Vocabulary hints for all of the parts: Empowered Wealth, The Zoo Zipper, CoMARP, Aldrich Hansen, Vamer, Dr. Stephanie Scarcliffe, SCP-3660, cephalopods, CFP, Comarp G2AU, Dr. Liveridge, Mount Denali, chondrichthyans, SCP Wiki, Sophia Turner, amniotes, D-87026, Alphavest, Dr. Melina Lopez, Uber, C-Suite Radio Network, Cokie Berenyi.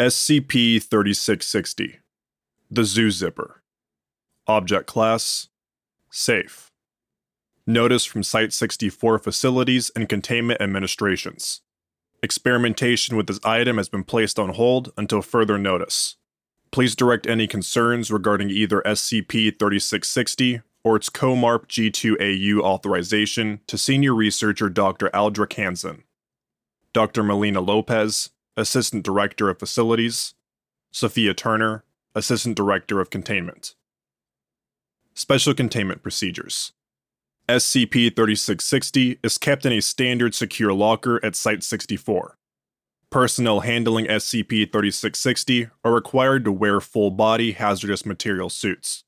SCP-3660, the Zoo Zipper. Object Class, Safe. Notice from Site-64 Facilities and Containment Administrations. Experimentation with this item has been placed on hold until further notice. Please direct any concerns regarding either SCP-3660 or its Comarp G2AU authorization to Senior Researcher Dr. Aldrich Hansen, Dr. Melina Lopez, Assistant Director of Facilities, Sophia Turner, Assistant Director of Containment. Special Containment Procedures. SCP-3660 is kept in a standard secure locker at Site-64. Personnel handling SCP-3660 are required to wear full-body hazardous material suits.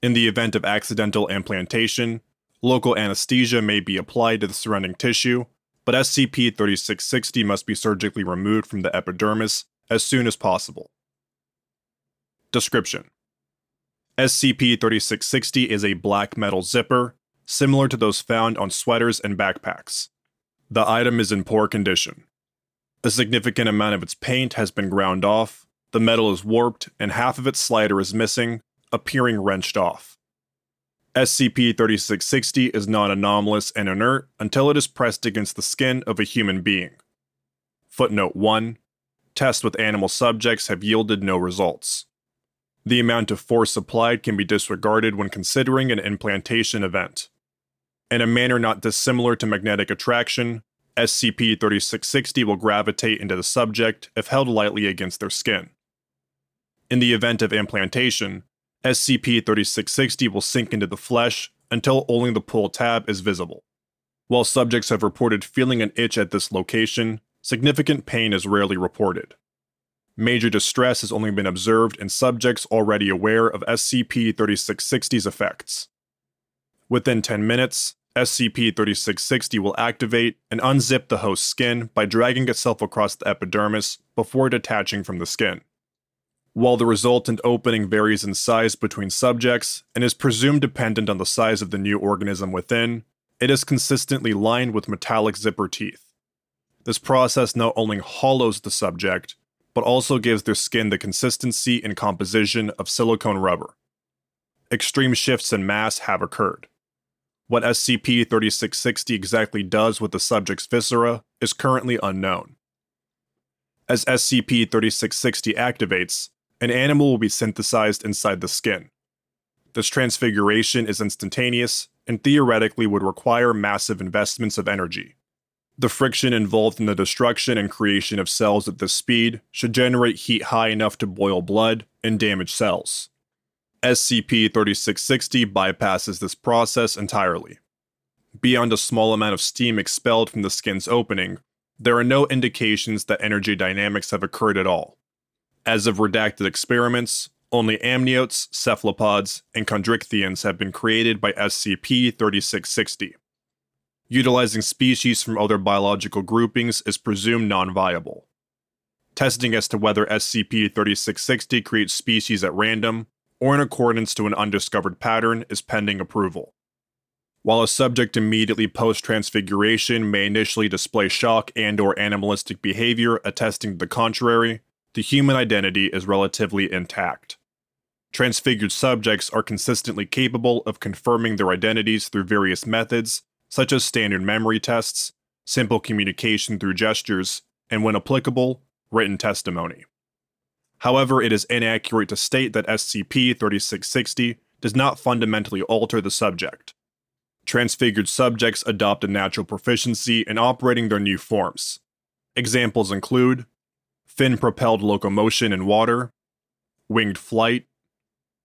In the event of accidental implantation, local anesthesia may be applied to the surrounding tissue, but SCP-3660 must be surgically removed from the epidermis as soon as possible. Description: SCP-3660 is a black metal zipper, similar to those found on sweaters and backpacks. The item is in poor condition. A significant amount of its paint has been ground off, the metal is warped, and half of its slider is missing, appearing wrenched off. SCP-3660 is non-anomalous and inert until it is pressed against the skin of a human being. Footnote 1. Tests with animal subjects have yielded no results. The amount of force applied can be disregarded when considering an implantation event. In a manner not dissimilar to magnetic attraction, SCP-3660 will gravitate into the subject if held lightly against their skin. In the event of implantation, SCP-3660 will sink into the flesh until only the pull tab is visible. While subjects have reported feeling an itch at this location, significant pain is rarely reported. Major distress has only been observed in subjects already aware of SCP-3660's effects. Within 10 minutes, SCP-3660 will activate and unzip the host's skin by dragging itself across the epidermis before detaching from the skin. While the resultant opening varies in size between subjects and is presumed dependent on the size of the new organism within, it is consistently lined with metallic zipper teeth. This process not only hollows the subject, but also gives their skin the consistency and composition of silicone rubber. Extreme shifts in mass have occurred. What SCP-3660 exactly does with the subject's viscera is currently unknown. As SCP-3660 activates, an animal will be synthesized inside the skin. This transfiguration is instantaneous and theoretically would require massive investments of energy. The friction involved in the destruction and creation of cells at this speed should generate heat high enough to boil blood and damage cells. SCP-3660 bypasses this process entirely. Beyond a small amount of steam expelled from the skin's opening, there are no indications that energy dynamics have occurred at all. As of redacted experiments, only amniotes, cephalopods, and chondrichthyans have been created by SCP-3660. Utilizing species from other biological groupings is presumed non-viable. Testing as to whether SCP-3660 creates species at random or in accordance to an undiscovered pattern is pending approval. While a subject immediately post-transfiguration may initially display shock and/or animalistic behavior attesting to the contrary, the human identity is relatively intact. Transfigured subjects are consistently capable of confirming their identities through various methods, such as standard memory tests, simple communication through gestures, and when applicable, written testimony. However, it is inaccurate to state that SCP-3660 does not fundamentally alter the subject. Transfigured subjects adopt a natural proficiency in operating their new forms. Examples include fin-propelled locomotion in water, winged flight,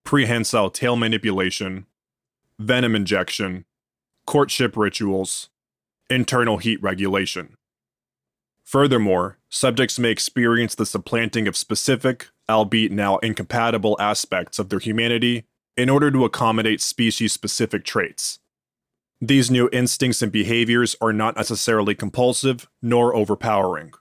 prehensile tail manipulation, venom injection, courtship rituals, internal heat regulation. Furthermore, subjects may experience the supplanting of specific, albeit now incompatible, aspects of their humanity in order to accommodate species-specific traits. These new instincts and behaviors are not necessarily compulsive nor overpowering.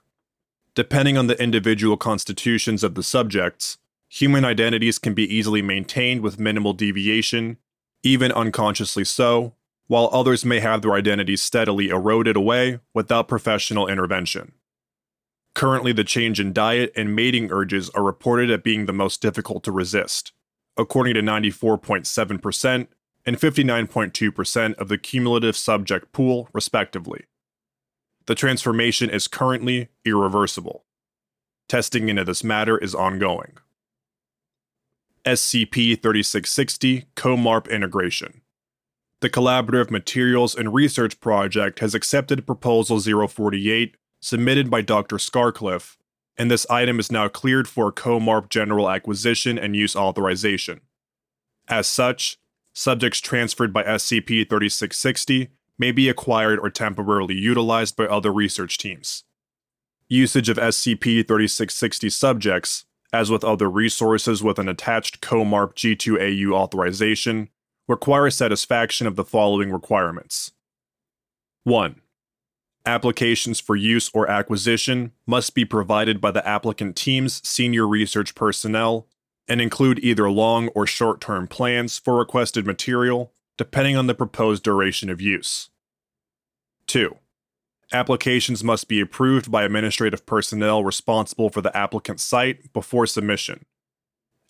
Depending on the individual constitutions of the subjects, human identities can be easily maintained with minimal deviation, even unconsciously so, while others may have their identities steadily eroded away without professional intervention. Currently, the change in diet and mating urges are reported at being the most difficult to resist, according to 94.7% and 59.2% of the cumulative subject pool, respectively. The transformation is currently irreversible. Testing into this matter is ongoing. SCP-3660 CoMARP Integration. The Collaborative Materials and Research Project has accepted Proposal 048, submitted by Dr. Scarcliffe, and this item is now cleared for CoMARP General Acquisition and Use Authorization. As such, subjects transferred by SCP-3660 may be acquired or temporarily utilized by other research teams. Usage of SCP-3660 subjects, as with other resources with an attached Comarp G2AU authorization, requires satisfaction of the following requirements. 1. Applications for use or acquisition must be provided by the applicant team's senior research personnel and include either long or short-term plans for requested material, depending on the proposed duration of use. 2. Applications must be approved by administrative personnel responsible for the applicant's site before submission.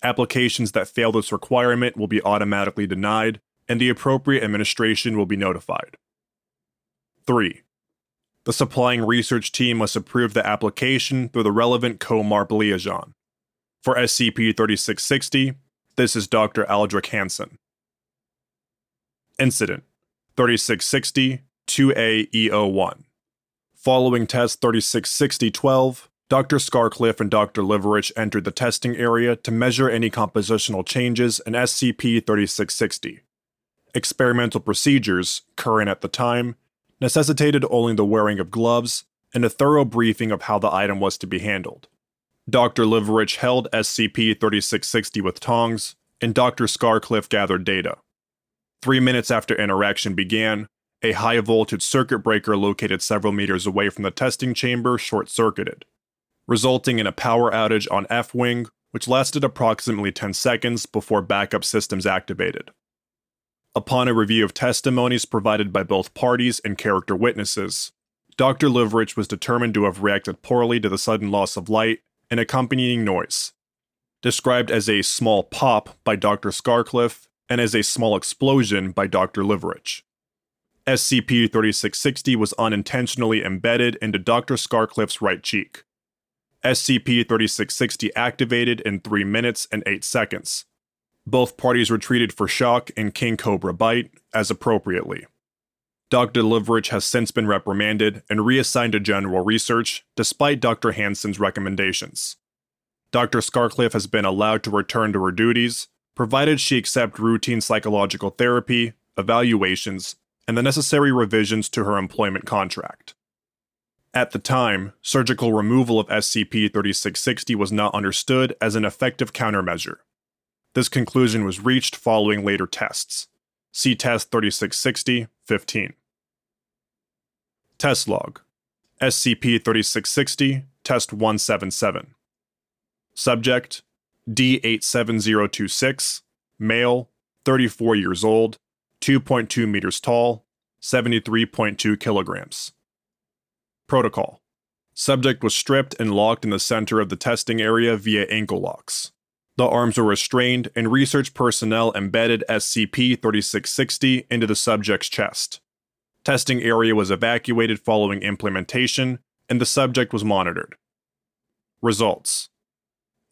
Applications that fail this requirement will be automatically denied, and the appropriate administration will be notified. 3. The supplying research team must approve the application through the relevant CoMARP liaison. For SCP-3660, this is Dr. Aldrich Hansen. Incident 3660-2AE01. Following test 3660-12, Dr. Scarcliffe and Dr. Liveridge entered the testing area to measure any compositional changes in SCP-3660. Experimental procedures, current at the time, necessitated only the wearing of gloves and a thorough briefing of how the item was to be handled. Dr. Liveridge held SCP-3660 with tongs, and Dr. Scarcliffe gathered data. 3 minutes after interaction began, a high-voltage circuit breaker located several meters away from the testing chamber short-circuited, resulting in a power outage on F-Wing, which lasted approximately 10 seconds before backup systems activated. Upon a review of testimonies provided by both parties and character witnesses, Dr. Liveridge was determined to have reacted poorly to the sudden loss of light and accompanying noise, described as a small pop by Dr. Scarcliffe and as a small explosion by Dr. Liveridge. SCP-3660 was unintentionally embedded into Dr. Scarcliffe's right cheek. SCP-3660 activated in 3 minutes and 8 seconds. Both parties were treated for shock and King Cobra bite as appropriately. Dr. Liveridge has since been reprimanded and reassigned to general research, despite Dr. Hansen's recommendations. Dr. Scarcliffe has been allowed to return to her duties, provided she accept routine psychological therapy, evaluations, and the necessary revisions to her employment contract. At the time, surgical removal of SCP-3660 was not understood as an effective countermeasure. This conclusion was reached following later tests. See Test 3660-15. Test Log. SCP-3660, Test 177. Subject: D-87026, male, 34 years old, 2.2 meters tall, 73.2 kilograms. Protocol. Subject was stripped and locked in the center of the testing area via ankle locks. The arms were restrained, and research personnel embedded SCP-3660 into the subject's chest. Testing area was evacuated following implementation, and the subject was monitored. Results.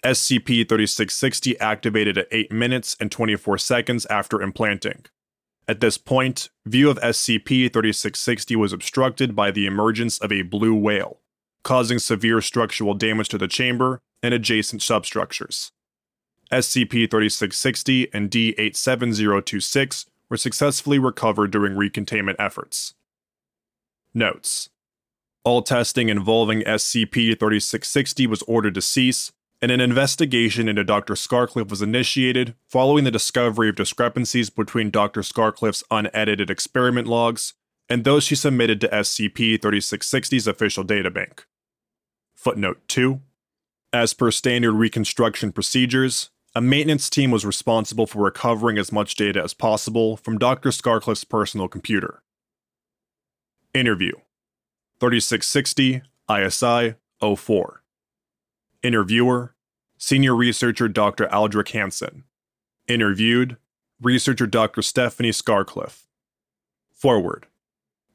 SCP-3660 activated at 8 minutes and 24 seconds after implanting. At this point, view of SCP-3660 was obstructed by the emergence of a blue whale, causing severe structural damage to the chamber and adjacent substructures. SCP-3660 and D-87026 were successfully recovered during recontainment efforts. Notes: all testing involving SCP-3660 was ordered to cease, and an investigation into Dr. Scarcliffe was initiated following the discovery of discrepancies between Dr. Scarcliffe's unedited experiment logs and those she submitted to SCP-3660's official databank. Footnote 2. As per standard reconstruction procedures, a maintenance team was responsible for recovering as much data as possible from Dr. Scarcliffe's personal computer. Interview. 3660, ISI, 04. Interviewer, Senior Researcher Dr. Aldrich Hansen. Interviewed, Researcher Dr. Stephanie Scarcliffe. Forward.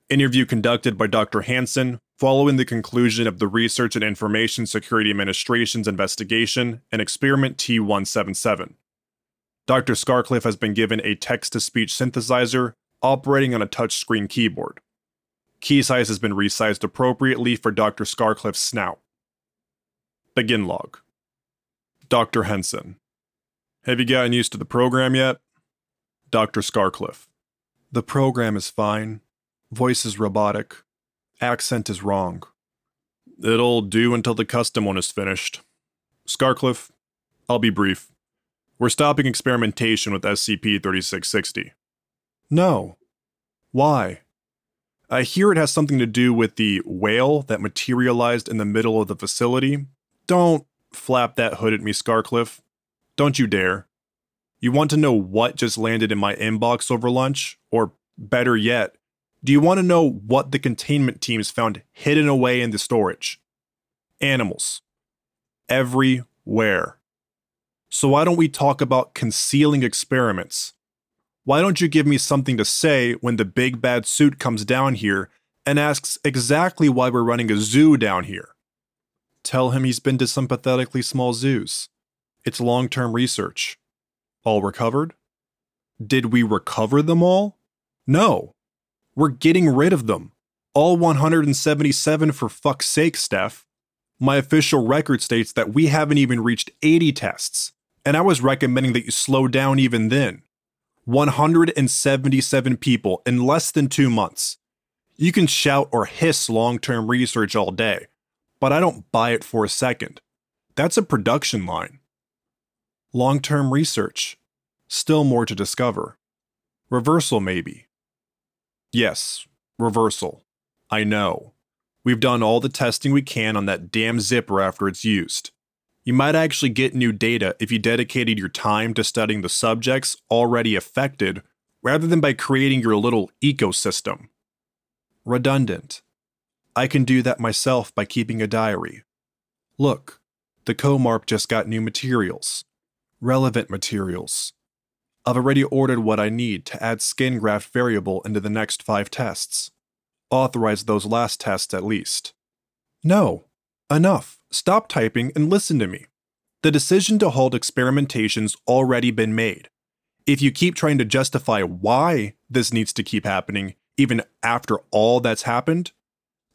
Interview conducted by Dr. Hansen following the conclusion of the Research and Information Security Administration's investigation and Experiment T-177. Dr. Scarcliffe has been given a text-to-speech synthesizer operating on a touchscreen keyboard. Key size has been resized appropriately for Dr. Scarcliffe's snout. Begin log. Dr. Hansen. Have you gotten used to the program yet? Dr. Scarcliffe. The program is fine. Voice is robotic. Accent is wrong. It'll do until the custom one is finished. Scarcliffe, I'll be brief. We're stopping experimentation with SCP-3660. No. Why? I hear it has something to do with the whale that materialized in the middle of the facility. Don't flap that hood at me, Scarcliffe. Don't you dare. You want to know what just landed in my inbox over lunch? Or better yet, do you want to know what the containment teams found hidden away in the storage? Animals. Everywhere. So why don't we talk about concealing experiments? Why don't you give me something to say when the big bad suit comes down here and asks exactly why we're running a zoo down here? Tell him he's been to some pathetically small zoos. It's long-term research. All recovered? Did we recover them all? No. We're getting rid of them. All 177, for fuck's sake, Steph. My official record states that we haven't even reached 80 tests, and I was recommending that you slow down even then. 177 people in less than 2 months. You can shout or hiss long-term research all day, but I don't buy it for a second. That's a production line. Long-term research. Still more to discover. Reversal, maybe. Yes, reversal. I know. We've done all the testing we can on that damn zipper after it's used. You might actually get new data if you dedicated your time to studying the subjects already affected, rather than by creating your little ecosystem. Redundant. I can do that myself by keeping a diary. Look, the Comarp just got new materials. Relevant materials. I've already ordered what I need to add skin graft variable into the next 5 tests. Authorize those last tests at least. No. Enough. Stop typing and listen to me. The decision to halt experimentation's already been made. If you keep trying to justify why this needs to keep happening, even after all that's happened,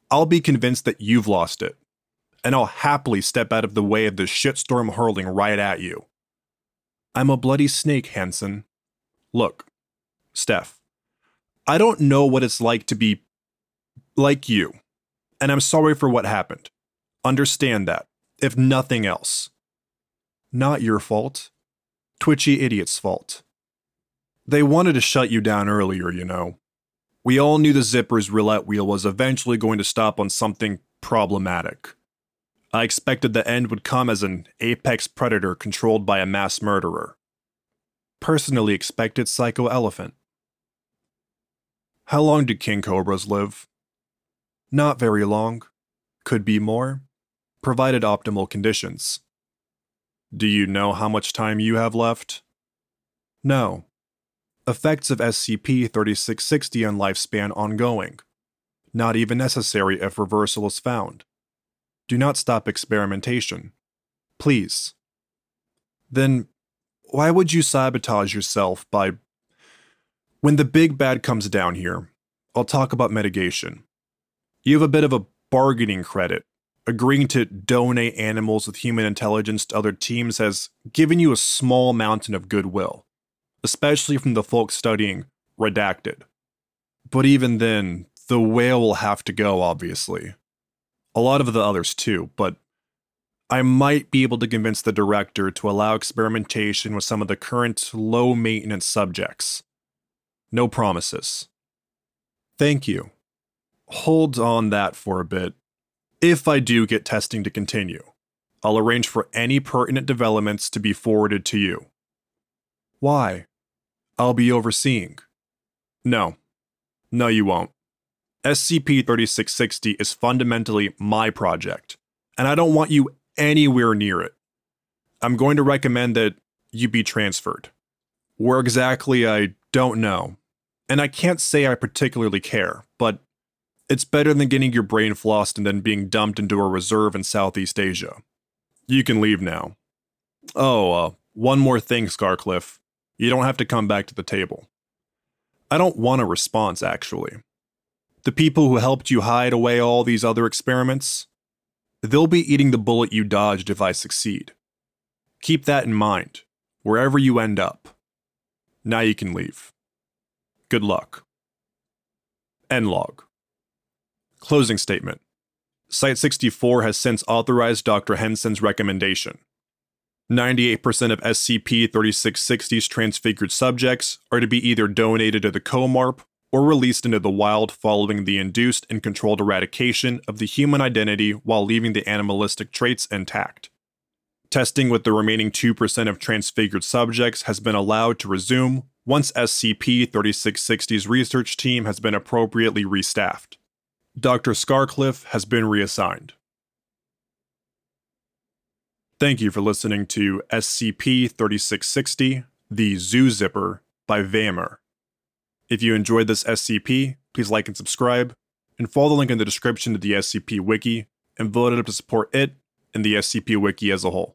I'll be convinced that you've lost it. And I'll happily step out of the way of the shitstorm hurling right at you. I'm a bloody snake, Hansen. Look, Steph, I don't know what it's like to be like you, and I'm sorry for what happened. Understand that, if nothing else. Not your fault. Twitchy idiot's fault. They wanted to shut you down earlier, you know. We all knew the zipper's roulette wheel was eventually going to stop on something problematic. I expected the end would come as an apex predator controlled by a mass murderer. Personally expected Psycho Elephant. How long do king cobras live? Not very long. Could be more, provided optimal conditions. Do you know how much time you have left? No. Effects of SCP-3660 on lifespan ongoing. Not even necessary if reversal is found. Do not stop experimentation. Please. Then, why would you sabotage yourself by... When the big bad comes down here, I'll talk about mitigation. You have a bit of a bargaining credit. Agreeing to donate animals with human intelligence to other teams has given you a small mountain of goodwill, especially from the folks studying Redacted. But even then, the whale will have to go, obviously. A lot of the others too, but I might be able to convince the director to allow experimentation with some of the current low-maintenance subjects. No promises. Thank you. Hold on that for a bit. If I do get testing to continue, I'll arrange for any pertinent developments to be forwarded to you. Why? I'll be overseeing. No. No, you won't. SCP-3660 is fundamentally my project, and I don't want you anywhere near it. I'm going to recommend that you be transferred. Where exactly, I don't know. And I can't say I particularly care, but it's better than getting your brain flossed and then being dumped into a reserve in Southeast Asia. You can leave now. Oh, one more thing, Scarcliffe. You don't have to come back to the table. I don't want a response, actually. The people who helped you hide away all these other experiments, they'll be eating the bullet you dodged if I succeed. Keep that in mind, wherever you end up. Now you can leave. Good luck. End log. Closing statement. Site 64 has since authorized Dr. Henson's recommendation. 98% of SCP-3660's transfigured subjects are to be either donated to the CoMARP or released into the wild following the induced and controlled eradication of the human identity while leaving the animalistic traits intact. Testing with the remaining 2% of transfigured subjects has been allowed to resume once SCP-3660's research team has been appropriately restaffed. Dr. Scarcliffe has been reassigned. Thank you for listening to SCP-3660, The Zoo Zipper by Vamer. If you enjoyed this SCP, please like and subscribe, and follow the link in the description to the SCP Wiki, and vote it up to support it and the SCP Wiki as a whole.